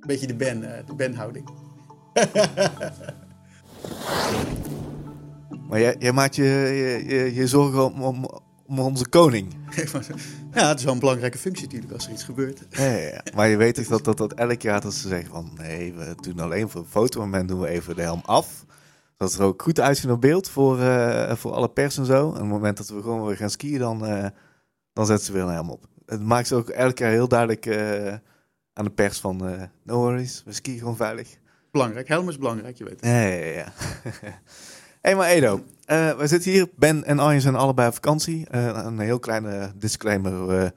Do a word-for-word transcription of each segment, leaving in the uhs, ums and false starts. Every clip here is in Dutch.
Een beetje de Ben, uh, de Ben-houding. Maar jij, jij maakt je, je, je, je zorgen om, om, om onze koning. Ja, het is wel een belangrijke functie natuurlijk als er iets gebeurt. Ja, ja, ja. Maar je weet toch dat, dat dat elk jaar dat ze zeggen van... nee, we doen alleen voor het fotomoment doen we even de helm af. Dat er ook goed uitzien op beeld voor, uh, voor alle pers en zo. En op het moment dat we gewoon weer gaan skiën, dan, uh, dan zetten ze weer een helm op. Het maakt ze ook elk jaar heel duidelijk uh, aan de pers van... Uh, no worries, we skiën gewoon veilig. Belangrijk, helm is belangrijk, je weet het. Ja, ja, ja. Hé, hey, maar Edo, uh, we zitten hier. Ben en Arjen zijn allebei op vakantie. Uh, een heel kleine disclaimer. We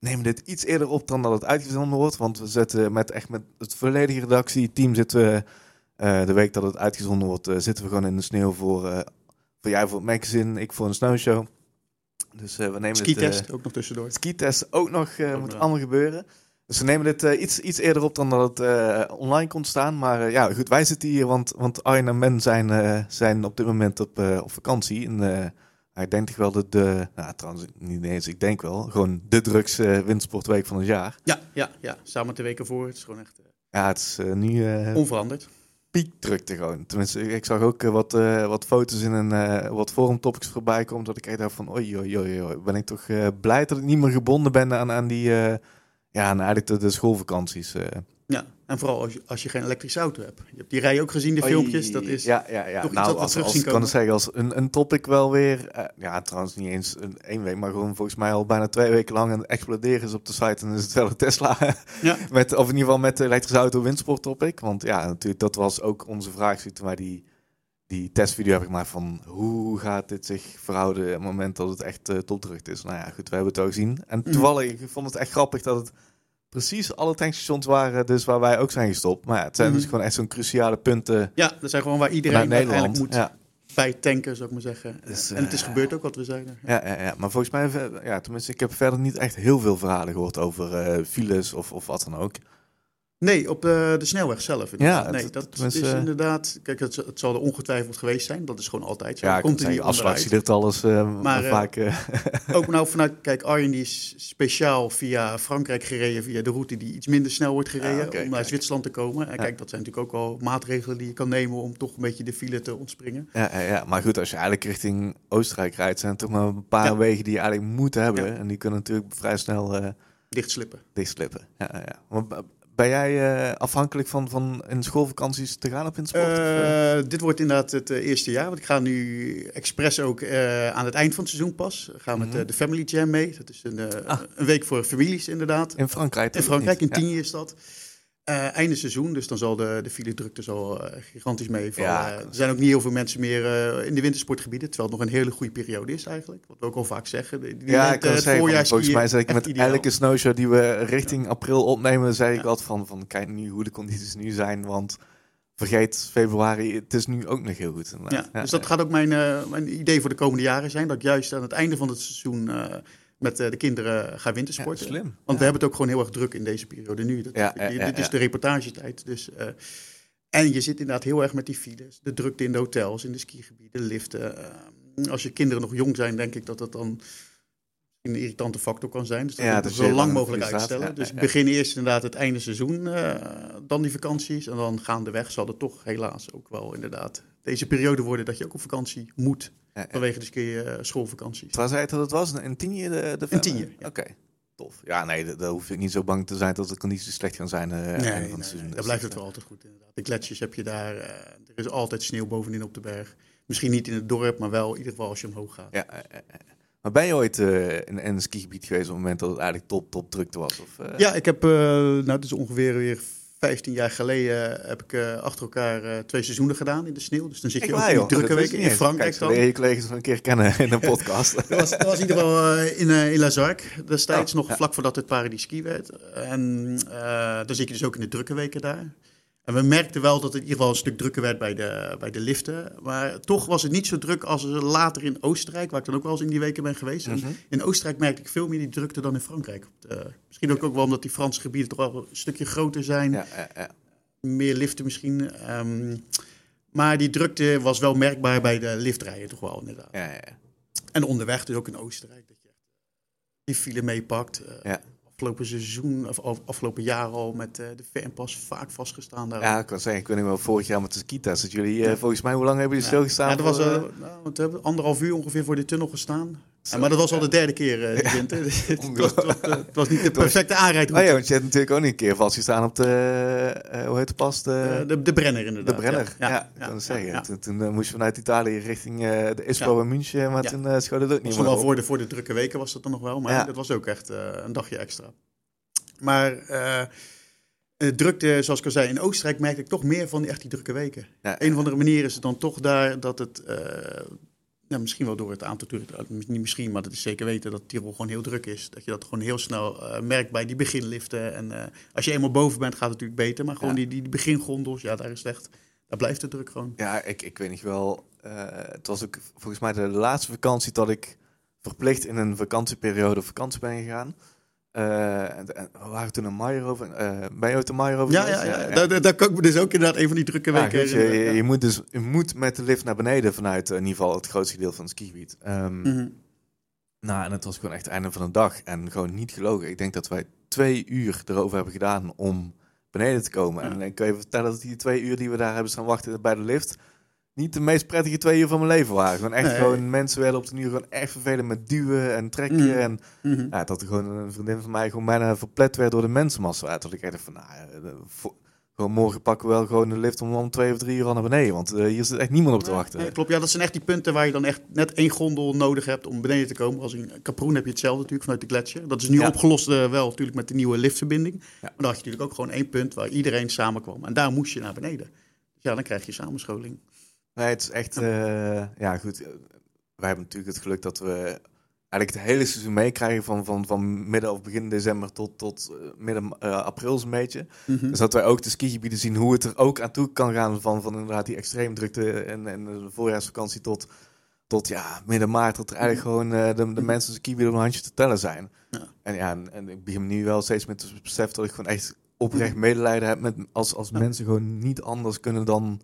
nemen dit iets eerder op dan dat het uitgezonden wordt. Want we zitten met, echt met het volledige redactieteam zitten we... Uh, de week dat het uitgezonden wordt, uh, zitten we gewoon in de sneeuw voor, uh, voor jij voor het magazine, ik voor een snowshow. Dus uh, we nemen skitest dit, uh, ook nog tussendoor. Skitest ook nog, uh, oh, moet nou. allemaal gebeuren. Dus we nemen dit uh, iets, iets eerder op dan dat het uh, online kon staan. Maar uh, ja, goed, wij zitten hier, want, want Arjen en Men zijn, uh, zijn op dit moment op, uh, op vakantie. En uh, ik denk toch wel dat de, nou trouwens niet eens, ik denk wel, gewoon de drukste uh, wintersportweek van het jaar. Ja, ja, ja, samen met de weken voor. Het is gewoon echt... Uh, ja, het is uh, nu... Uh, onveranderd. Piekdrukte gewoon. Tenminste, ik zag ook uh, wat, uh, wat foto's in een uh, wat forum topics voorbij komen, dat ik echt dacht van, oei, oei, oei, oei, ben ik toch uh, blij dat ik niet meer gebonden ben aan, aan die, uh, ja, aan eigenlijk de, de schoolvakanties. Uh. Ja, en vooral als je, als je geen elektrische auto hebt. Je hebt die rij ook gezien, de oei, filmpjes, dat is ja, ja, ja. toch nou, iets als, als, als, kan ik zeggen, als een, een topic wel weer, uh, ja, trouwens niet eens een, één week, maar gewoon volgens mij al bijna twee weken lang en exploderen is op de site en is het wel een Tesla. Ja. Met, of in ieder geval met de elektrische auto windsport topic. Want ja, natuurlijk, dat was ook onze vraag toen wij die, die testvideo hebben gemaakt van hoe gaat dit zich verhouden op het moment dat het echt uh, topdruk is. Nou ja, goed, we hebben het al gezien. En toevallig, mm. ik vond het echt grappig dat het precies alle tankstations waren dus waar wij ook zijn gestopt. Maar ja, het zijn mm-hmm. dus gewoon echt zo'n cruciale punten. Ja, dat zijn gewoon waar iedereen uiteindelijk moet ja. bij tanken, zou ik maar zeggen. Dus, en uh, het is gebeurd ook wat we zeiden. Ja, ja, ja. Maar volgens mij, ja, tenminste, ik heb verder niet echt heel veel verhalen gehoord over uh, files of, of wat dan ook. Nee, op uh, de snelweg zelf. Ja, het, nee, dat is inderdaad... Kijk, het, het zal er ongetwijfeld geweest zijn. Dat is gewoon altijd zo. Ja, continu afslag zie dit alles uh, maar, uh, vaak... Uh, ook nou vanuit... Kijk, Arjen die is speciaal via Frankrijk gereden... via de route die iets minder snel wordt gereden... Ja, okay, om naar kijk. Zwitserland te komen. En ja. kijk, dat zijn natuurlijk ook al maatregelen die je kan nemen... om toch een beetje de file te ontspringen. Ja, ja, ja. Maar goed, als je eigenlijk richting Oostenrijk rijdt... zijn er toch maar een paar ja. wegen die je eigenlijk moet hebben. Ja. En die kunnen natuurlijk vrij snel... Uh, dichtslippen. Dichtslippen, ja, ja. Maar, ben jij uh, afhankelijk van, van in schoolvakanties te gaan op in het sport? Uh, dit wordt inderdaad het uh, eerste jaar. Want ik ga nu expres ook uh, aan het eind van het seizoen pas. Gaan we mm-hmm. met uh, de Family Jam mee. Dat is een, uh, ah. een week voor families inderdaad. In Frankrijk? In Frankrijk, in Tignes ja. is dat. Uh, einde seizoen, dus dan zal de, de file drukte zal uh, gigantisch meevallen. Ja, uh, er zijn ook niet heel veel mensen meer uh, in de wintersportgebieden, terwijl het nog een hele goede periode is eigenlijk. Wat we ook al vaak zeggen. Die ja, ik kan het zeggen, het volgens mij zeg ik met ideaal. Elke snowshow die we richting ja. april opnemen, zei ja. ik altijd van, van kijk nu hoe de condities nu zijn, want vergeet februari, het is nu ook nog heel goed. Ja, ja, dus dat ja. gaat ook mijn, uh, mijn idee voor de komende jaren zijn, dat ik juist aan het einde van het seizoen... Uh, met de kinderen gaan wintersporten. Ja, slim. Want ja. we hebben het ook gewoon heel erg druk in deze periode nu. Dat ja, ik, dit ja, is ja. de reportagetijd. Dus, uh, en je zit inderdaad heel erg met die files. De drukte in de hotels, in de skigebieden, liften. Uh, als je kinderen nog jong zijn, denk ik dat dat dan een irritante factor kan zijn. Dus dat ja, dus zo lang mogelijk uitstellen. Ja, dus ja, ja. begin eerst inderdaad het einde seizoen, uh, dan die vakanties. En dan gaandeweg zal het toch helaas ook wel inderdaad... deze periode worden dat je ook op vakantie moet... vanwege dus keer uh, schoolvakanties. Waar zei je dat het was? Een tienje? De, de een tienje, ja. Oké, okay. Tof. Ja, nee, daar hoef ik niet zo bang te zijn dat de condities slecht gaan zijn. Uh, nee, nee, nee, nee. Dus daar blijft het wel altijd goed inderdaad. De gletsjers heb je daar. Uh, er is altijd sneeuw bovenin op de berg. Misschien niet in het dorp, maar wel in ieder geval als je omhoog gaat. Ja, uh, uh, maar ben je ooit uh, in, in een skigebied geweest op het moment dat het eigenlijk top, top drukte was? Of, uh... Ja, ik heb, uh, nou het is ongeveer weer... vijftien jaar geleden heb ik uh, achter elkaar uh, twee seizoenen gedaan in de sneeuw. Dus dan zit je ook in drukke weken in Frankrijk dan. Kijk, je collega's van een keer kennen in een podcast. dat, was, dat was in ieder geval uh, in, uh, in La Zarc destijds, oh, nog ja. vlak voordat het Paradis Ski werd. En uh, dan zit je dus ook in de drukke weken daar. En we merkten wel dat het in ieder geval een stuk drukker werd bij de, bij de liften. Maar toch was het niet zo druk als later in Oostenrijk, waar ik dan ook wel eens in die weken ben geweest. Mm-hmm. In Oostenrijk merkte ik veel meer die drukte dan in Frankrijk. Uh, misschien ook, ja. ook wel omdat die Franse gebieden toch wel een stukje groter zijn. Ja, ja, ja. Meer liften misschien. Um, maar die drukte was wel merkbaar bij de liftrijen toch wel inderdaad. Ja, ja. En onderweg dus ook in Oostenrijk. Dat je die file meepakt. Uh, ja. afgelopen seizoen of, of afgelopen jaar al met uh, de V N pas vaak vastgestaan daar. Ja, ik kan zeggen, ik weet nog wel vorig jaar met de Kitas. Dat jullie, uh, volgens mij, hoe lang hebben jullie ja. stilgestaan? Ja, dat was uh, nou, we hebben anderhalf uur ongeveer voor die tunnel gestaan. Ja, maar dat was al de derde keer, uh, die ja. het, was, het, was, het was niet de perfecte aanrijding. Oh ja, want je hebt natuurlijk ook niet een keer vastgestaan op de, uh, hoe heet het pas? De, de, de Brenner inderdaad. De Brenner, ja, ja, ja, ja, kan ik zeggen. Ja. Toen, toen uh, moest je vanuit Italië richting uh, de ISPO ja. in München, maar ja. toen uh, schoot het ook niet meer op. Voor de, voor de drukke weken was dat dan nog wel, maar ja. dat was ook echt uh, een dagje extra. Maar uh, drukte, zoals ik al zei, in Oostenrijk merkte ik toch meer van die, echt die drukke weken. Ja. Een of andere manier is het dan toch daar dat het... Uh, Ja, misschien wel door het aantal toeristen, niet misschien, maar dat is zeker weten dat Tirol gewoon heel druk is. Dat je dat gewoon heel snel uh, merkt bij die beginliften. En uh, als je eenmaal boven bent, gaat het natuurlijk beter. Maar gewoon ja. die, die begingondels, ja, daar is echt, daar blijft het druk gewoon. Ja, ik, ik weet niet wel. Uh, het was ook volgens mij de laatste vakantie dat ik verplicht in een vakantieperiode op vakantie ben gegaan. Uh, en, en we waren toen een Meijerhoven, uh, ben je ooit een Meijerhoven? Ja, ja, ja, ja. Daar, daar, daar kan ik me dus ook inderdaad een van die drukke weken. Ja, dus je, je, ja. je moet dus je moet met de lift naar beneden vanuit uh, in ieder geval het grootste gedeelte van het skigebied. Um, mm-hmm. Nou, en het was gewoon echt het einde van de dag en gewoon niet gelogen. Ik denk dat wij twee uur erover hebben gedaan om beneden te komen. Ja. En ik kan je vertellen dat die twee uur die we daar hebben staan wachten bij de lift niet de meest prettige twee uur van mijn leven waren. Gewoon echt nee. gewoon mensen werden op de uur gewoon echt vervelend met duwen en trekken. Mm. En mm-hmm. ja, dat er gewoon een vriendin van mij gewoon bijna verplet werd door de mensenmassa. Dat ik echt van, nou, de, voor, gewoon morgen pakken we wel gewoon de lift om, om twee of drie uur aan naar beneden. Want uh, hier zit echt niemand op te wachten. Nee, klopt, ja, dat zijn echt die punten waar je dan echt net één gondel nodig hebt om beneden te komen. Als in Kaproen heb je hetzelfde natuurlijk vanuit de gletsjer. Dat is nu ja. opgelost uh, wel natuurlijk met de nieuwe liftverbinding. Ja. Maar dan had je natuurlijk ook gewoon één punt waar iedereen samenkwam. En daar moest je naar beneden. Ja, dan krijg je samenscholing. Nee, het is echt... Uh, ja, goed. Wij hebben natuurlijk het geluk dat we eigenlijk het hele seizoen meekrijgen... van, van, van midden of begin december tot, tot uh, midden uh, april zo'n beetje. Mm-hmm. Dus dat wij ook de skigebieden zien hoe het er ook aan toe kan gaan... van, van inderdaad die extreem drukte en, en de voorjaarsvakantie tot, tot ja, midden maart... dat er eigenlijk mm-hmm. gewoon uh, de, de mm-hmm. mensen de skigebieden op een handje te tellen zijn. Ja. En ja, en, en ik begin nu wel steeds met het besef dat ik gewoon echt oprecht medelijden heb... met als, als ja. mensen gewoon niet anders kunnen dan...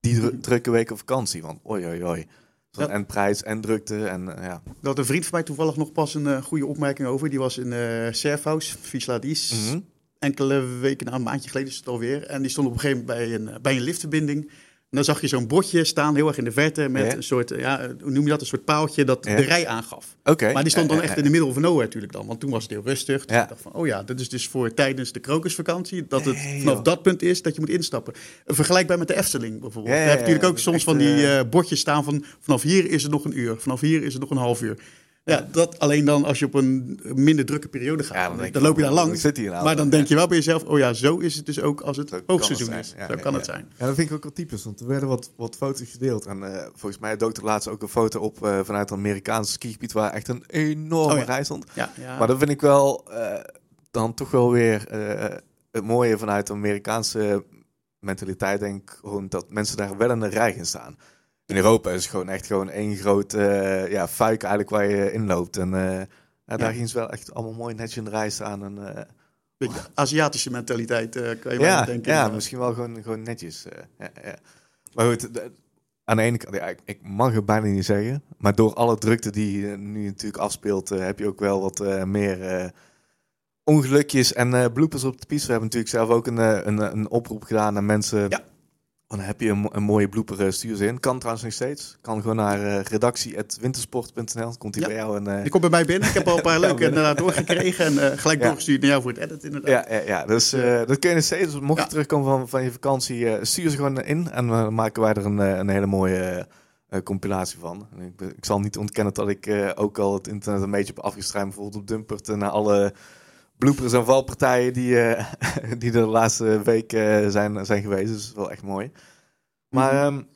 die dru- drukke weken op vakantie, want oi, oi, oi. Ja. En prijs en drukte en uh, ja. Dat een vriend van mij toevallig nog pas een uh, goede opmerking over. Die was in uh, Serfhaus, Viesladis. Mm-hmm. Enkele weken, nou, een maandje geleden is het alweer. En die stond op een gegeven moment bij een, bij een liftverbinding. En dan zag je zo'n bordje staan, heel erg in de verte, met ja. een soort, ja, hoe noem je dat, een soort paaltje dat ja. de rij aangaf. Okay. Maar die stond dan echt ja, ja, ja. in de middle of nowhere natuurlijk dan, want toen was het heel rustig. Toen ja. ik dacht van, oh ja, dat is dus voor tijdens de krokusvakantie, dat het hey, vanaf joh. dat punt is dat je moet instappen. Vergelijkbaar met de Efteling bijvoorbeeld. Ja, ja, ja, Daar heb je natuurlijk ook soms echt, van die uh, bordjes staan van, vanaf hier is het nog een uur, vanaf hier is het nog een half uur. Ja, dat alleen dan als je op een minder drukke periode gaat. Ja, dan, dan, dan loop je daar lang. Nou, maar dan denk je wel bij jezelf, oh ja, zo is het dus ook als het hoogseizoen is. Ja, zo kan ja. het zijn. Ja, dat vind ik ook wel typisch, want er werden wat, wat foto's gedeeld. En uh, volgens mij dook er laatst ook een foto op uh, vanuit het Amerikaanse skigebied... waar echt een enorme oh, ja. rij stond. Ja, ja. Maar dat vind ik wel uh, dan toch wel weer uh, het mooie vanuit de Amerikaanse mentaliteit. Denk ik gewoon dat mensen daar wel in de rij gaan staan. In Europa is het gewoon echt gewoon één groot uh, ja, fuik eigenlijk waar je inloopt. En uh, nou, daar ja. gingen ze wel echt allemaal mooi netjes in de rij staan. En, uh, de Aziatische mentaliteit, uh, kan je ja, wel denken. Ja, maar. misschien wel gewoon, gewoon netjes. Uh, ja, ja. Maar goed, de, aan de ene kant, ja, ik, ik mag het bijna niet zeggen. Maar door alle drukte die uh, nu natuurlijk afspeelt, uh, heb je ook wel wat uh, meer... Uh, ongelukjes en uh, bloepers op de piste. We hebben natuurlijk zelf ook een, een, een oproep gedaan aan mensen... Ja. Dan heb je een, een mooie blooper, stuur ze in. Kan trouwens nog steeds. Kan gewoon naar uh, redactie at wintersport punt n l. Komt die ja. bij jou. En, uh... Die komt bij mij binnen. Ik heb al een paar leuke inderdaad doorgekregen. En uh, gelijk ja. doorgestuurd naar jou voor het edit inderdaad. Ja, ja, ja. dus uh, dat kun je nog steeds. Dus mocht je ja. terugkomen van, van je vakantie, uh, stuur ze gewoon in. En dan uh, maken wij er een, een hele mooie uh, compilatie van. En ik, ik zal niet ontkennen dat ik uh, ook al het internet een beetje heb afgestruimd. Bijvoorbeeld op Dumpert naar alle... bloepers en valpartijen die, uh, die de laatste week uh, zijn, zijn geweest. Dus dat is wel echt mooi. Maar mm-hmm. um,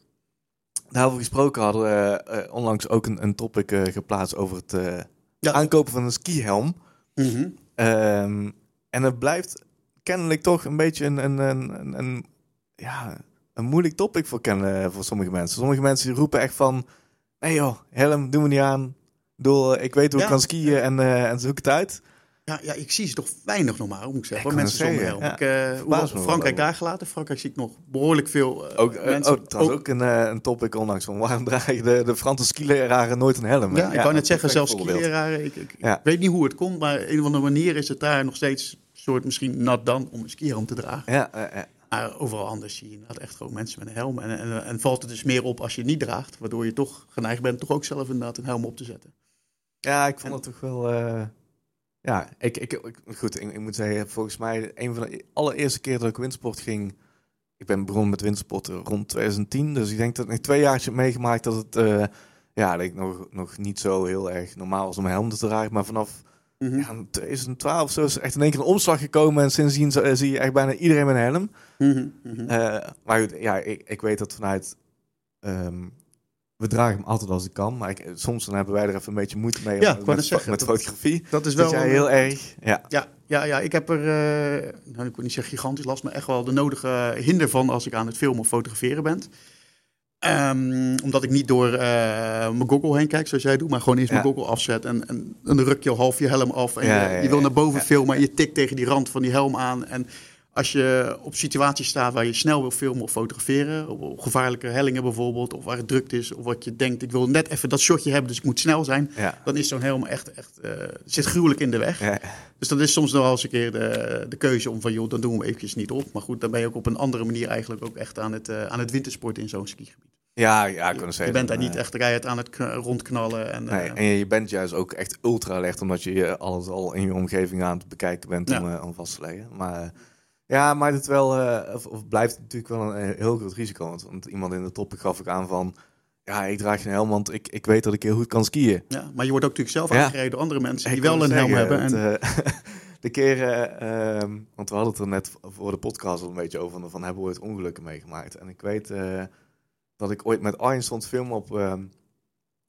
daarover gesproken hadden we uh, onlangs ook een, een topic uh, geplaatst over het uh, ja. aankopen van een skihelm. Mm-hmm. Um, en het blijft kennelijk toch een beetje een, een, een, een, ja, een moeilijk topic voor, kennen, voor sommige mensen. Sommige mensen roepen echt van, nee joh, helm doen we niet aan. Ik, bedoel, ik weet hoe ja. ik kan skiën en, uh, en zoek het uit. Ja, ja, ik zie ze toch weinig normaal, moet ik zeggen. Ik mensen zonder helm. Ja. Ik, uh, hoewel, Frankrijk daar gelaten. Frankrijk zie ik nog behoorlijk veel uh, ook, uh, mensen. Oh, dat was ook, ook een, uh, een topic onlangs. Van waarom dragen de, de Franse skileraren nooit een helm? Ja, ja, ik kan net zeggen, zelfs skileraren. Ik, ik, ja. ik weet niet hoe het komt, maar op een of andere manier is het daar nog steeds soort misschien nat dan om een skihelm te dragen. Ja, uh, uh. Maar overal anders zie je inderdaad echt gewoon mensen met een helm. En, en, en valt het dus meer op als je niet draagt, waardoor je toch geneigd bent toch ook zelf inderdaad een helm op te zetten. Ja, ik vond het toch wel... Uh... Ja, ik, ik, ik, goed, ik, ik moet zeggen, volgens mij een van de allereerste keer dat ik wintersport ging... Ik ben begonnen met wintersporten rond tweeduizend tien, dus ik denk dat ik nog twee jaartjes heb meegemaakt dat het uh, ja, dat ik nog, nog niet zo heel erg normaal was om een helm te dragen. Maar vanaf mm-hmm. ja, tweeduizend twaalf of zo is echt in één keer een omslag gekomen en sindsdien zo, zie je echt bijna iedereen met een helm. Mm-hmm. Uh, maar goed, ja, ik, ik weet dat vanuit... Um, We dragen hem altijd als ik kan, maar ik, soms dan hebben wij er even een beetje moeite mee ja, met, met, zeggen, met dat, fotografie. Dat is wel dat jij een, heel erg. Ja. Ja, ja, ja, ik heb er, uh, nou, ik wil niet zeggen gigantisch last, maar echt wel de nodige hinder van als ik aan het filmen of fotograferen ben. Um, omdat ik niet door uh, mijn goggle heen kijk, zoals jij doet, maar gewoon eerst ja. mijn goggle afzet. En, en dan ruk je half je helm af en ja, je, je ja, wil ja, naar boven ja. filmen en je tikt tegen die rand van die helm aan. En als je op situaties staat waar je snel wil filmen of fotograferen, op gevaarlijke hellingen bijvoorbeeld, of waar het druk is, of wat je denkt, ik wil net even dat shotje hebben, dus ik moet snel zijn, ja. dan is zo'n helm echt, echt uh, zit gruwelijk in de weg. Ja. Dus dat is soms nog wel eens een keer de, de keuze om van, joh, dan doen we hem eventjes niet op. Maar goed, dan ben je ook op een andere manier eigenlijk ook echt aan het, uh, aan het wintersporten in zo'n skigebied. Ja, ja, ik kan je, zeggen. Je bent daar niet echt rijheid aan het kn- rondknallen. En, nee, uh, en je bent juist ook echt ultra alert, omdat je alles al in je omgeving aan het bekijken bent ja. om, uh, om vast te leggen. Maar... Ja, maar het wel, uh, of, of blijft het natuurlijk wel een heel groot risico. Want, want iemand in de topic gaf ik aan van... Ja, ik draag geen helm, want ik, ik weet dat ik heel goed kan skiën. Ja, maar je wordt ook natuurlijk zelf ja. aangereden door andere mensen die ik wel een zeggen, helm hebben. En... Het, uh, de keren, uh, want we hadden het er net voor de podcast al een beetje over... van, van hebben we ooit ongelukken meegemaakt. En ik weet uh, dat ik ooit met Arjen stond filmen op, uh,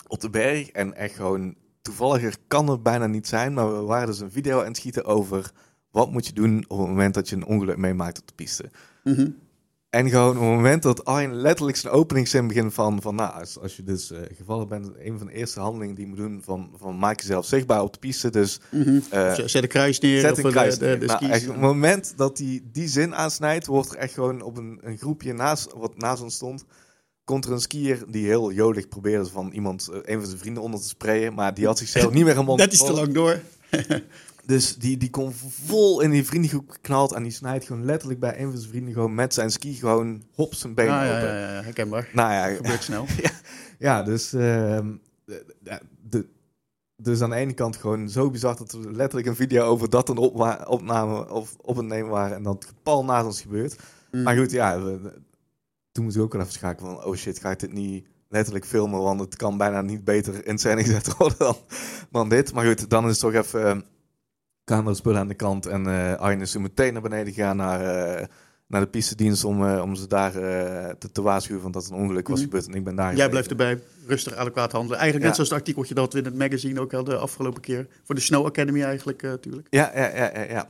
op de berg. En echt gewoon, toevalliger kan het bijna niet zijn... maar we waren dus een video aan het schieten over... Wat moet je doen op het moment dat je een ongeluk meemaakt op de piste? Mm-hmm. En gewoon op het moment dat Arjen letterlijk zijn openingszin begint van... van nou, als, als je dus uh, gevallen bent, een van de eerste handelingen die je moet doen... van, van maak jezelf zichtbaar op de piste. Dus mm-hmm. uh, zet een kruis neer. Zet een of kruis de, neer. De, de, de nou, echt, op het moment dat hij die, die zin aansnijdt... wordt er echt gewoon op een, een groepje naast wat naast ons stond... komt er een skier die heel jolig probeerde van iemand... Uh, een van zijn vrienden onder te sprayen... maar die had zichzelf niet meer een mond. Dat is te lang door. Dus die, die kon vol in die vriendengroep geknald... en die snijdt gewoon letterlijk bij een van zijn vrienden... gewoon met zijn ski gewoon hop zijn benen ah, open. Ja, ja, ja, herkenbaar. Nou ja, gebeurt snel. ja, ja, dus... Uh, de, de, dus aan de ene kant gewoon zo bizar... dat we letterlijk een video over dat een opwa- opname of op het nemen waren... en dat pal naast ons gebeurt. Mm. Maar goed, ja... We, de, toen moest ik ook wel even schakelen van... oh shit, ga ik dit niet... letterlijk filmen, want het kan bijna niet beter in scène gezet worden dan, dan dit. Maar goed, dan is het toch even uh, camera-spullen aan de kant. En uh, Arjen is meteen naar beneden gegaan naar, uh, naar de pistedienst om, uh, om ze daar uh, te, te waarschuwen van dat een ongeluk was gebeurd. En ik ben daar Jij gebleven. Blijft erbij, rustig, adequaat handelen. Eigenlijk ja. net zoals het artikeltje dat we in het magazine ook hadden afgelopen keer. Voor de Snow Academy eigenlijk, natuurlijk. Uh, ja, ja, ja, ja, ja.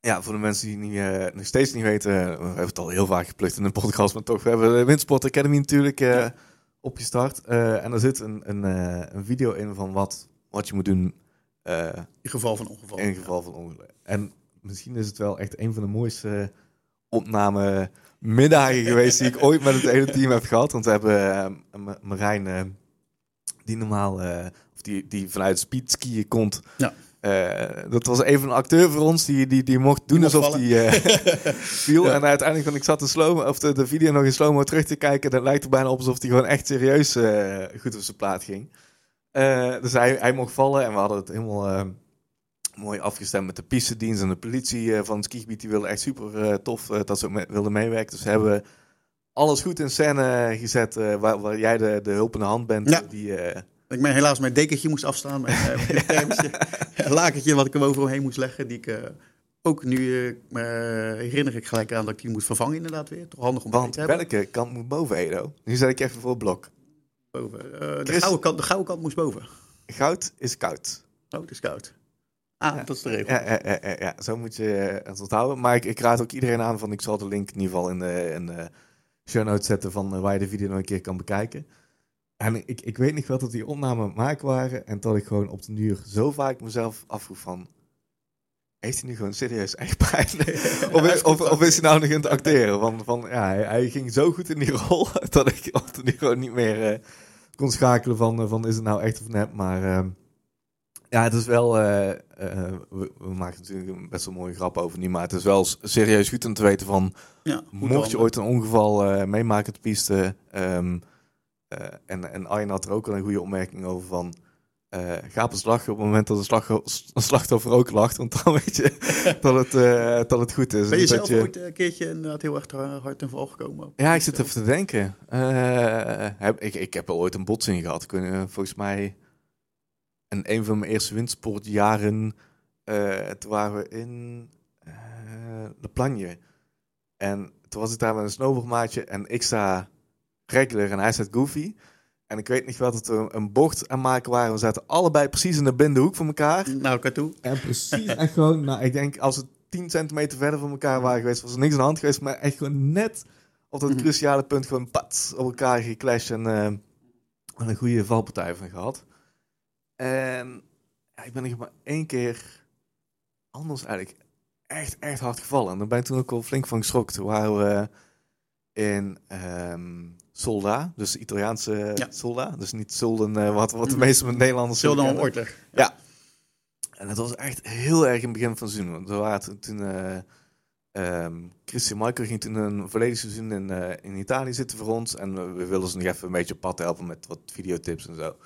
Ja, voor de mensen die niet, uh, nog steeds niet weten, uh, we hebben het al heel vaak geplukt in de podcast, maar toch, we hebben de Wintersport Academy natuurlijk... Uh, ja. opgestart. Uh, en er zit een, een, uh, een video in van wat, wat je moet doen... Uh, in geval van ongeval. In geval ja. van ongeval. En misschien is het wel echt een van de mooiste opname middagen geweest... die ik ooit met het hele team heb gehad. Want we hebben uh, Marijn, uh, die normaal... Uh, of die, die vanuit speedskiën komt... Ja. Uh, dat was even een acteur voor ons die, die, die mocht doen die alsof hij uh, viel. Ja. En uiteindelijk, want ik zat de, slow-mo, of de, de video nog in slow-mo terug te kijken... dat lijkt er bijna op alsof hij gewoon echt serieus uh, goed op zijn plaat ging. Uh, dus hij, hij mocht vallen en we hadden het helemaal uh, mooi afgestemd... met de pistedienst en de politie uh, van het skigebied. Die wilden echt super uh, tof uh, dat ze ook me- wilden meewerken. Dus we hebben alles goed in scène gezet uh, waar, waar jij de, de hulpende hand bent... Ja. die uh, Ik ben helaas mijn dekentje moest afstaan. Mijn, mijn termsje, een lakertje wat ik hem overheen moest leggen. Die ik uh, ook nu uh, herinner ik gelijk aan dat ik die moet vervangen inderdaad weer. Toch handig om Want te hebben. Want welke kant moet boven, Edo? Nu zet ik even voor het blok. Boven. Uh, de, Chris... gouden kant, de gouden kant moest boven. Goud is koud. Goud is koud. Ah, ja. Dat is de regel. Ja, ja, ja, ja, ja. Zo moet je het onthouden. Maar ik, ik raad ook iedereen aan van ik zal de link in ieder geval in de, in de show notes zetten van waar je de video nog een keer kan bekijken. En ik, ik weet niet wat dat die opnamen aan het maken waren. En dat ik gewoon op de duur zo vaak mezelf afvroeg van... heeft hij nu gewoon serieus echt pijn? of, is, of, of is hij nou nog aan het acteren? Want van, ja, hij, hij ging zo goed in die rol dat ik altijd nu gewoon niet meer uh, kon schakelen van, van is het nou echt of nep. Maar uh, ja, het is wel... Uh, uh, we, we maken natuurlijk best wel mooie grap over nu, maar het is wel serieus goed om te weten van... Ja, mocht je ooit een ongeval uh, meemaken op de piste... Um, uh, en, en Arjen had er ook al een goede opmerking over van... Uh, ga op een slag op het moment dat een, slag, een slachtoffer ook lacht, want dan weet je dat het, uh, dat het goed is. Ben je zelf je... ooit een keertje inderdaad heel erg hard ten val gekomen? Ja, ik zit even te denken. Uh, heb, ik, ik heb al ooit een botsing gehad. Ik, uh, volgens mij in een van mijn eerste windsportjaren, uh, toen waren we in uh, La Plagne. En toen was ik daar met een snowboardmaatje en ik sta regular en hij staat goofy. En ik weet niet wel dat we een bocht aan maken waren. We zaten allebei precies in de blinde hoek van elkaar. Naar elkaar toe. En precies. En gewoon, nou, ik denk als we tien centimeter verder van elkaar waren geweest, was er niks aan de hand geweest. Maar echt gewoon net op dat mm-hmm. cruciale punt gewoon pat op elkaar geclashed. En uh, een goede valpartij van gehad. En ja, ik ben nog maar één keer anders eigenlijk echt, echt hard gevallen. En daar ben ik toen ook al flink van geschrokken. Toen waren we in... Um, Solda, dus de Italiaanse ja. Solda. Dus niet Solden, uh, wat, wat de meeste met Nederlanders... Solden Orter. Ja. ja. En dat was echt heel erg in het begin van het seizoen. Want we waren toen... toen uh, um, Christian Michael ging toen een volledig seizoen in, uh, in Italië zitten voor ons. En we, we wilden ze nog even een beetje op pad helpen met wat videotips en zo.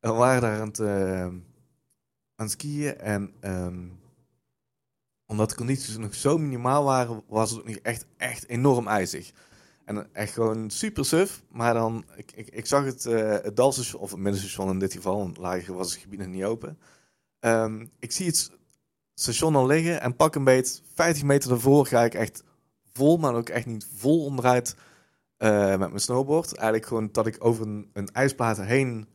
En we waren daar aan het, uh, aan het skiën. En um, omdat de condities nog zo minimaal waren, was het ook nog echt, echt enorm ijzig. En echt gewoon super suf. Maar dan, ik, ik, ik zag het, uh, het dalstation, of het middenstation in dit geval, want lager was het gebied nog niet open. Um, ik zie het station al liggen en pak een beet, vijftig meter daarvoor ga ik echt vol, maar ook echt niet vol onderuit uh, met mijn snowboard. Eigenlijk gewoon dat ik over een, een ijsplaat heen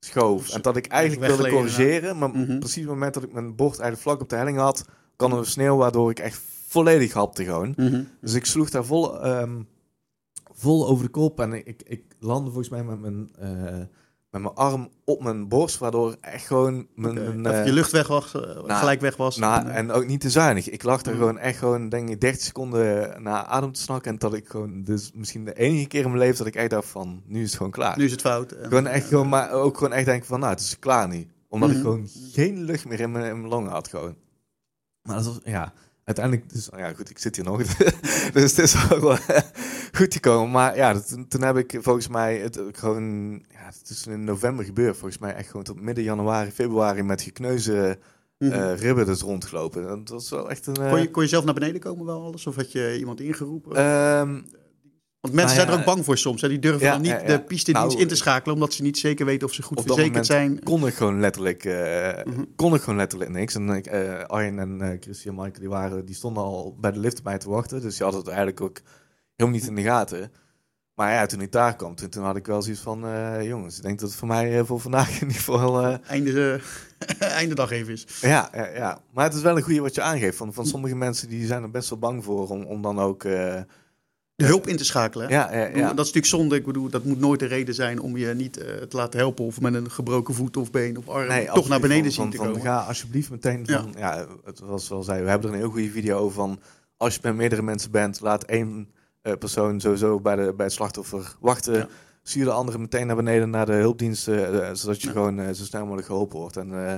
schoof. En dat ik eigenlijk wilde corrigeren, maar mm-hmm. precies op het moment dat ik mijn board eigenlijk vlak op de helling had, kwam er sneeuw, waardoor ik echt volledig hapte gewoon. Mm-hmm. Dus ik sloeg daar vol... Um, vol over de kop en ik, ik, ik landde volgens mij met mijn, uh, met mijn arm op mijn borst, waardoor echt gewoon mijn... Okay. mijn uh, je lucht weg was, uh, nou, gelijk weg was. Nou, en ook niet te zuinig. Ik lag daar mm. gewoon echt gewoon, denk ik, dertig seconden na adem te snakken en dat ik gewoon, dus misschien de enige keer in mijn leven dat ik echt dacht van, nu is het gewoon klaar. Nu is het fout. En, gewoon echt en, gewoon, maar ook gewoon echt denken van, nou, het is klaar nu. Omdat mm-hmm. ik gewoon geen lucht meer in mijn, in mijn longen had gewoon. Maar dat was, ja... Uiteindelijk, dus ja goed, ik zit hier nog, dus het is wel goed gekomen. Maar ja, toen, toen heb ik volgens mij, het gewoon, ja, het is in november gebeurd, volgens mij echt gewoon tot midden januari, februari met gekneuzen mm-hmm. uh, ribben dus rondgelopen. Dat was wel echt een... Uh... Kon, je, kon je zelf naar beneden komen wel alles? Of had je iemand ingeroepen? Um... Want mensen nou ja, zijn er ook bang voor soms. Hè? Die durven ja, dan niet ja, ja. de pistedienst nou, in te schakelen, omdat ze niet zeker weten of ze goed verzekerd zijn. Kon ik gewoon letterlijk, uh, mm-hmm. kon ik gewoon letterlijk niks. En uh, Arjen en uh, Christian Michael die waren, die stonden al bij de lift bij te wachten, dus die hadden het eigenlijk ook helemaal niet in de gaten. Maar ja, toen ik daar kwam, toen, toen had ik wel zoiets van, uh, jongens, ik denk dat het voor mij uh, voor vandaag in ieder geval uh, einde, uh, einde dag even is. Ja, ja, ja, maar het is wel een goede wat je aangeeft. Van, van sommige mensen die zijn er best wel bang voor om, om dan ook. Uh, De hulp in te schakelen. Ja, ja, ja. Dat is natuurlijk zonde. Ik bedoel, dat moet nooit de reden zijn om je niet uh, te laten helpen of met een gebroken voet of been of arm nee, toch naar beneden van, zien te van, komen. Ga alsjeblieft meteen van. Ja, ja het was wel zei. We hebben er een heel goede video over van. Als je met meerdere mensen bent, laat één uh, persoon sowieso bij de bij het slachtoffer wachten. Ja. Stuur de andere meteen naar beneden naar de hulpdiensten, uh, zodat je ja. gewoon uh, zo snel mogelijk geholpen wordt. En uh,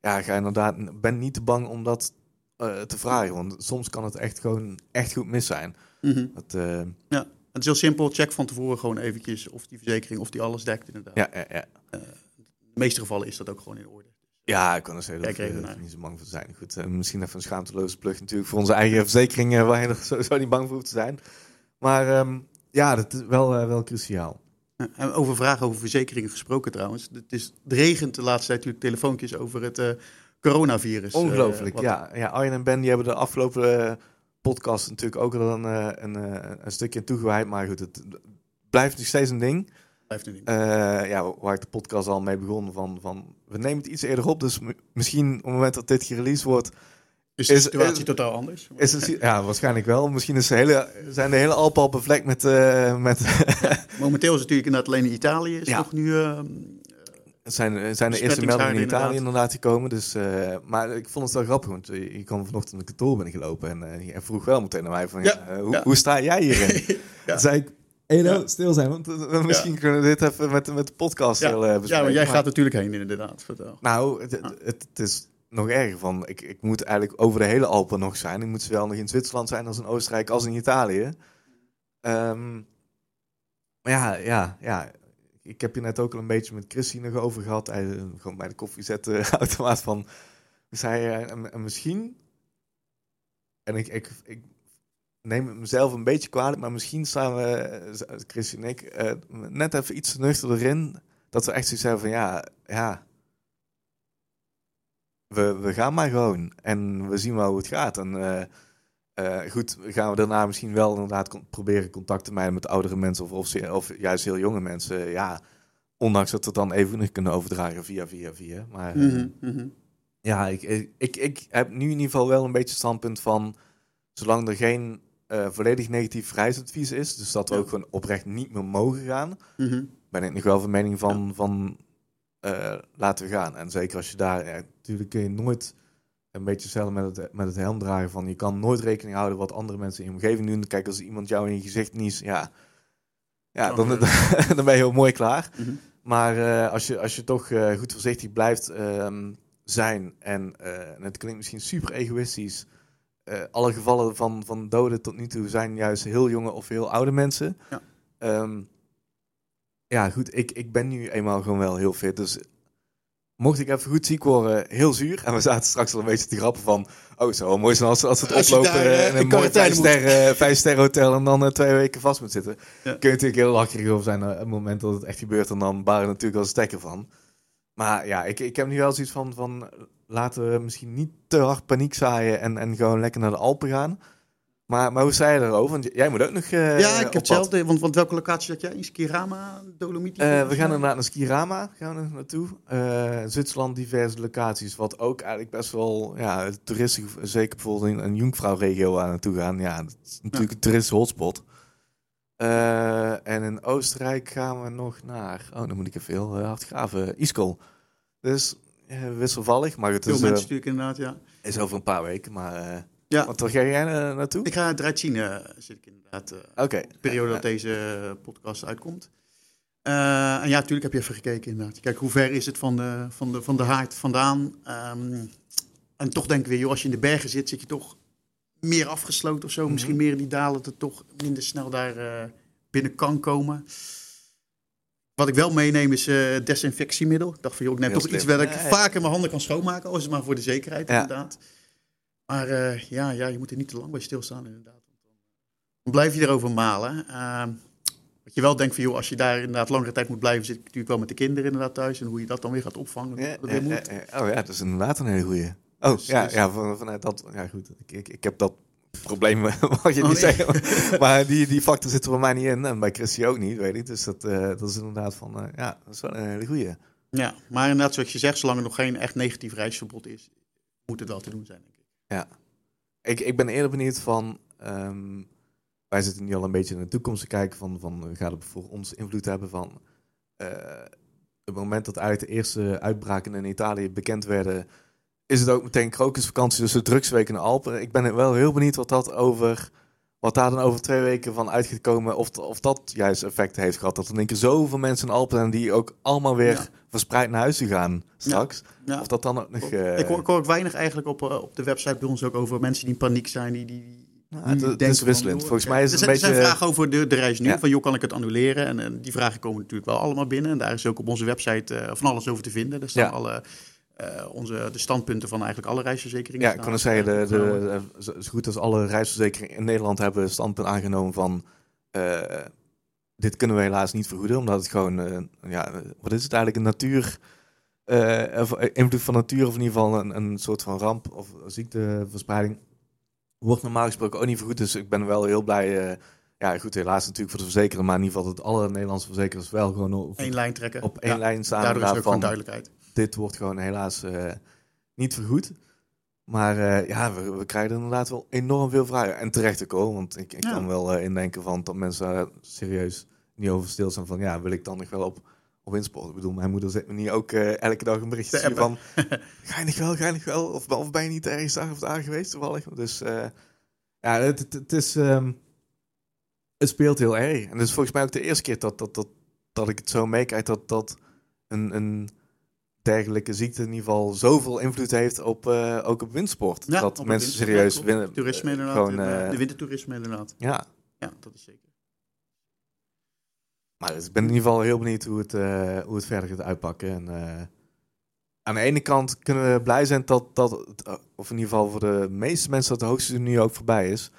ja, ga inderdaad. Ben niet te bang om dat uh, te vragen, want soms kan het echt gewoon echt goed mis zijn. Mm-hmm. Dat, uh... ja, het is heel simpel. Check van tevoren gewoon eventjes of die verzekering of die alles dekt inderdaad. Ja, ja, ja. Uh, in de meeste gevallen is dat ook gewoon in orde. Ja, ik kan er zeggen dat we uh, niet zo bang voor zijn. Goed, uh, misschien even een schaamteloze plug natuurlijk voor onze eigen verzekering uh, waar je er sowieso niet bang voor hoeft te zijn. Maar um, ja, dat is wel, uh, wel cruciaal. Ja, en over vragen over verzekeringen gesproken trouwens. Het, is, het regent de laatste tijd natuurlijk telefoontjes over het uh, coronavirus. Ongelooflijk, uh, ja. ja. Arjen en Ben die hebben de afgelopen... Uh, podcast natuurlijk ook al een, een, een, een stukje toegewijd, maar goed, het blijft nog steeds een ding. Blijft een ding. Uh, ja, waar ik de podcast al mee begon van, van we nemen het iets eerder op, dus m- misschien op het moment dat dit gereleased wordt, is de situatie is, is, totaal anders. Is het, ja, waarschijnlijk wel. Misschien is de hele, zijn de hele Alpen al bevlekt met. Uh, met ja, momenteel is het natuurlijk inderdaad alleen in Italië is ja. nog nu. Uh, zijn, zijn de eerste meldingen in Italië inderdaad, inderdaad die komen. Dus, uh, maar ik vond het wel grappig, want je kwam vanochtend in het kantoor binnengelopen en uh, hij vroeg wel meteen naar mij van, ja, uh, hoe, ja. hoe sta jij hierin? Ja. Toen zei ik, hey, nou, ja. stil zijn, want uh, misschien ja. kunnen we dit even met, met de podcast ja. heel uh, bespreken. Ja, maar jij maar, gaat natuurlijk heen inderdaad, vertel. Nou, het, ah. het, het is nog erger van, ik, ik moet eigenlijk over de hele Alpen nog zijn. Ik moet zowel nog in Zwitserland zijn als in Oostenrijk als in Italië. Um, maar ja, ja, ja. Ik heb je net ook al een beetje met Christine nog over gehad. Hij, gewoon bij de koffie zetten, automaat van... Zei, en, en misschien... En ik, ik, ik neem het mezelf een beetje kwalijk... Maar misschien staan we, Christine en ik... Uh, net even iets nuchterder in... Dat we echt zoiets hebben van... Ja, ja. We, we gaan maar gewoon. En we zien wel hoe het gaat. En... Uh, Uh, goed, gaan we daarna misschien wel inderdaad con- proberen contact te mijden met oudere mensen of, of, ze- of juist heel jonge mensen. Ja, ondanks dat we het dan even nog kunnen overdragen via, via, via. Maar mm-hmm, mm-hmm. ja, ik, ik, ik, ik heb nu in ieder geval wel een beetje het standpunt van... Zolang er geen uh, volledig negatief reisadvies is, dus dat we ja. ook gewoon oprecht niet meer mogen gaan... Mm-hmm. Ben ik nog wel van mening van, ja. van uh, laten we gaan. En zeker als je daar... Ja, natuurlijk kun je nooit... Een beetje hetzelfde met het, met het helm dragen van... je kan nooit rekening houden wat andere mensen in je omgeving doen. Kijk, als iemand jou in je gezicht niest... ja, ja dan, dan, dan ben je heel mooi klaar. Mm-hmm. Maar uh, als, je, als je toch uh, goed voorzichtig blijft um, zijn... en, uh, en het klinkt misschien super egoïstisch... Uh, alle gevallen van, van doden tot nu toe zijn juist heel jonge of heel oude mensen. Ja, um, ja goed, ik, ik ben nu eenmaal gewoon wel heel fit... dus mocht ik even goed ziek worden, heel zuur. En we zaten straks al een beetje te grappen van... Oh, het zou wel mooi zijn als, als het als oplopen daar, uh, in een mooi vijf sterren hotel... en dan uh, twee weken vast moet zitten. Ja. Kun je natuurlijk heel lacherig over zijn... Uh, op het moment dat het echt gebeurt... en dan baren natuurlijk wel een stekker van. Maar ja, ik, ik heb nu wel zoiets van... van laten we misschien niet te hard paniek zaaien... en, en gewoon lekker naar de Alpen gaan. Maar, maar hoe zei je daarover? Want jij moet ook nog uh, Ja, ik heb hetzelfde. Want, want welke locatie had jij? In Skirama, Dolomiti? Uh, we gaan inderdaad naar Skirama gaan we naartoe. Uh, Zwitserland, diverse locaties. Wat ook eigenlijk best wel... Ja, toeristen, zeker bijvoorbeeld in een Jungfrau-regio aan naartoe gaan. Ja, dat is natuurlijk ja. een toeristen hotspot. Uh, en in Oostenrijk gaan we nog naar... Oh, dan moet ik even heel uh, hard graven. Ischgl. Dus uh, wisselvallig. Maar het is... Veel mensen natuurlijk inderdaad, ja. is over een paar weken, maar... Uh, Ja. Want waar ga jij uh, naartoe? Ik ga naar Draitschine, zit ik inderdaad. Uh, okay. De periode ja, ja. dat deze podcast uitkomt. Uh, en ja, natuurlijk heb je even gekeken inderdaad. Kijk, hoe ver is het van de, van de, van de haard vandaan? Um, en toch denk ik weer, joh, als je in de bergen zit, zit je toch meer afgesloten of zo. Mm-hmm. Misschien meer in die dalen, dat het toch minder snel daar uh, binnen kan komen. Wat ik wel meeneem is uh, desinfectiemiddel. Ik dacht van, joh, ik neem Heel toch slim. iets waar ik ja, ja. vaker mijn handen kan schoonmaken. Al is het maar voor de zekerheid ja. inderdaad. Maar uh, ja, ja, je moet er niet te lang bij stilstaan inderdaad. Dan blijf je erover malen. Uh, wat je wel denkt van, joh, als je daar inderdaad langere tijd moet blijven... zit ik natuurlijk wel met de kinderen inderdaad thuis... en hoe je dat dan weer gaat opvangen. Ja, dat ja, moet. Ja, oh ja, dat is inderdaad een hele goeie. Oh, dus, ja, dus, ja van, vanuit dat... Ja, goed, ik, ik, ik heb dat probleem, mag je niet oh, nee. zeggen. Maar, maar die, die factor zit er bij mij niet in... en bij Christie ook niet, weet ik. Dus dat, uh, dat is inderdaad van, uh, ja, dat is wel een hele goeie. Ja, maar inderdaad, zoals je zegt... zolang er nog geen echt negatief reisverbod is... moet het wel te doen zijn, denk ik. Ja, ik, ik ben eerder benieuwd van... Um, wij zitten nu al een beetje naar de toekomst te kijken... van, van gaat het voor ons invloed hebben van... Uh, het moment dat eigenlijk de eerste uitbraken in Italië bekend werden... is het ook meteen krokusvakantie, dus de drugsweek in de Alpen. Ik ben wel heel benieuwd wat, dat over, wat daar dan over twee weken van uitgekomen... of, of dat juist effect heeft gehad. Dat er denk ik zoveel mensen in de Alpen zijn... die ook allemaal weer ja. verspreid naar huis gaan straks... Ja. Ja. Of dat dan ook nog, uh... ik, hoor, ik hoor ook weinig eigenlijk op, uh, op de website bij ons ook over mensen die in paniek zijn. Die, die, ja, die het, het is wisselend. Van, Volgens mij is het er een zijn, beetje... Er zijn vragen over de, de reis nu. Ja. Van, joh, kan ik het annuleren? En, en die vragen komen natuurlijk wel allemaal binnen. En daar is ook op onze website uh, van alles over te vinden. Daar staan ja. alle uh, onze, de standpunten van eigenlijk alle reisverzekeringen. Ja, ik kan het zeggen. De, de, de, zo goed als alle reisverzekeringen in Nederland hebben een standpunt aangenomen van... Uh, dit kunnen we helaas niet vergoeden. Omdat het gewoon... Uh, ja, wat is het eigenlijk? Een natuur... Uh, invloed van natuur of in ieder geval een, een soort van ramp of ziekteverspreiding wordt normaal gesproken ook niet vergoed. Dus ik ben wel heel blij, uh, ja goed helaas natuurlijk voor de verzekeraar, maar in ieder geval dat alle Nederlandse verzekeraars wel gewoon op één lijn trekken, op één ja, lijn staan. Daardoor is er ook van duidelijkheid. Dit wordt gewoon helaas uh, niet vergoed. Maar uh, ja, we, we krijgen inderdaad wel enorm veel vragen. En terecht ook hoor, want ik, ik ja. kan wel uh, indenken van dat mensen uh, serieus niet over stil zijn van ja, wil ik dan nog wel op op Inspo. Ik bedoel, mijn moeder zet me niet ook uh, elke dag een berichtje van... Ga je nog wel, ga je nog wel? Of, of ben je niet ergens daar of daar geweest toevallig? Dus uh, ja, het, het, het is... Um, het speelt heel erg. En dat is volgens mij ook de eerste keer dat, dat, dat, dat ik het zo meekrijg... dat dat een, een dergelijke ziekte in ieder geval zoveel invloed heeft op, uh, ook op windsport. Ja, dat op mensen winter, serieus... winnen. Toerisme inderdaad, gewoon, uh, de wintertoerisme inderdaad. Ja. Ja, dat is zeker. Maar dus ik ben in ieder geval heel benieuwd hoe het, uh, hoe het verder gaat uitpakken. En, uh, aan de ene kant kunnen we blij zijn dat, dat het, of in ieder geval voor de meeste mensen, dat de hoogste nu ook voorbij is.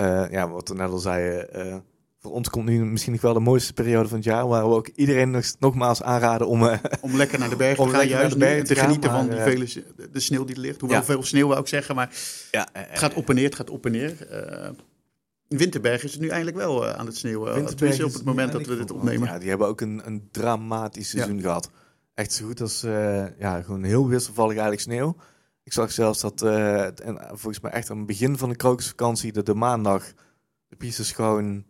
Uh, ja, wat we net al zeiden, uh, voor ons komt nu misschien nog wel de mooiste periode van het jaar, waar we ook iedereen nog, nogmaals aanraden om... Uh, om lekker naar de berg te gaan, juist te, te genieten maar, van die uh, vele, de sneeuw die er ligt. Hoewel ja. veel sneeuw, wou ik zeggen, maar ja, uh, het gaat op en neer, het gaat op en neer. Uh, Winterberg is het nu eigenlijk wel aan het sneeuwen. Winterberg op het moment dat we dit opnemen. Ja, die hebben ook een, een dramatisch seizoen ja. gehad. Echt zo goed als uh, ja, gewoon heel wisselvallig eigenlijk sneeuw. Ik zag zelfs dat uh, en volgens mij echt aan het begin van de krokusvakantie, de, de maandag, de pistes gewoon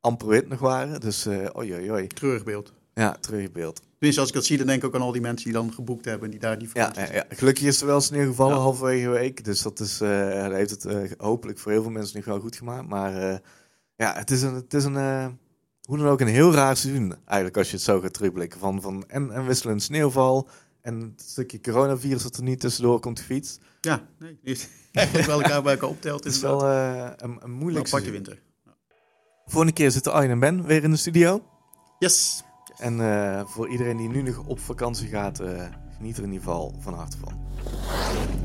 amper wit nog waren. Dus uh, oi, oi, oi. Treurig beeld. Ja, treurig beeld. Tenminste, als ik dat zie, dan denk ik ook aan al die mensen die dan geboekt hebben en die daar die vakantie ja, ja, gelukkig is er wel sneeuw gevallen ja. halverwege week. Dus dat, is, uh, dat heeft het uh, hopelijk voor heel veel mensen nu wel goed gemaakt. Maar uh, ja, het is, een, het is een, uh, hoe dan ook een heel raar seizoen eigenlijk als je het zo gaat terugblikken. Van, van en, en wisselend sneeuwval en het stukje coronavirus dat er niet tussendoor komt gefietst. Ja, nee, niet. Eigenlijk wel elkaar bij elkaar optelt. Het is wel uh, een, een moeilijk seizoen. Een aparte winter. Ja. Volgende keer zitten Arjen en Ben weer in de studio. Yes. En uh, voor iedereen die nu nog op vakantie gaat, uh, geniet er in ieder geval van harte van.